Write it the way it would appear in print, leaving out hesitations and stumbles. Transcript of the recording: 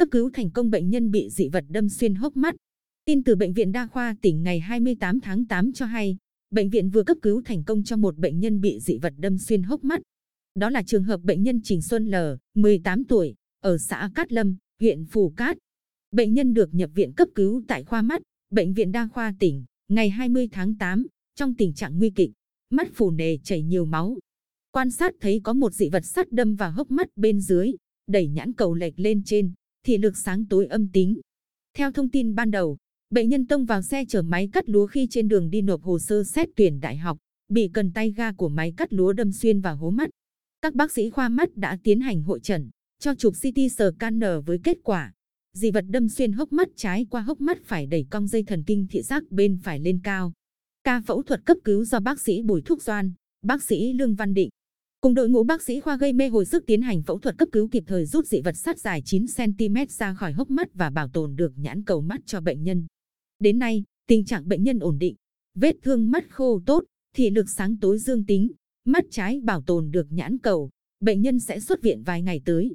cấp cứu thành công bệnh nhân bị dị vật đâm xuyên hốc mắt. Tin từ Bệnh viện Đa khoa tỉnh ngày 28 tháng 8 cho hay, bệnh viện vừa cấp cứu thành công cho một bệnh nhân bị dị vật đâm xuyên hốc mắt. Đó là trường hợp bệnh nhân Trình Xuân L, 18 tuổi, ở xã Cát Lâm, huyện Phù Cát. Bệnh nhân được nhập viện cấp cứu tại khoa mắt, Bệnh viện Đa khoa tỉnh, ngày 20 tháng 8, trong tình trạng nguy kịch, mắt phù nề chảy nhiều máu. Quan sát thấy có một dị vật sắt đâm vào hốc mắt bên dưới, đẩy nhãn cầu lệch lên trên, thị lực sáng tối âm tính. Theo thông tin ban đầu, bệnh nhân tông vào xe chở máy cắt lúa khi trên đường đi nộp hồ sơ xét tuyển đại học, bị cần tay ga của máy cắt lúa đâm xuyên vào hố mắt. Các bác sĩ khoa mắt đã tiến hành hội chẩn, cho chụp CT scan với kết quả. Dị vật đâm xuyên hốc mắt trái qua hốc mắt phải, đẩy cong dây thần kinh thị giác bên phải lên cao. Ca phẫu thuật cấp cứu do bác sĩ Bùi Thúc Doan, bác sĩ Lương Văn Định cùng đội ngũ bác sĩ khoa gây mê hồi sức tiến hành phẫu thuật cấp cứu, kịp thời rút dị vật sắt dài 9 cm ra khỏi hốc mắt và bảo tồn được nhãn cầu mắt cho bệnh nhân. Đến nay, tình trạng bệnh nhân ổn định, vết thương mắt khô tốt, thị lực sáng tối dương tính, mắt trái bảo tồn được nhãn cầu, bệnh nhân sẽ xuất viện vài ngày tới.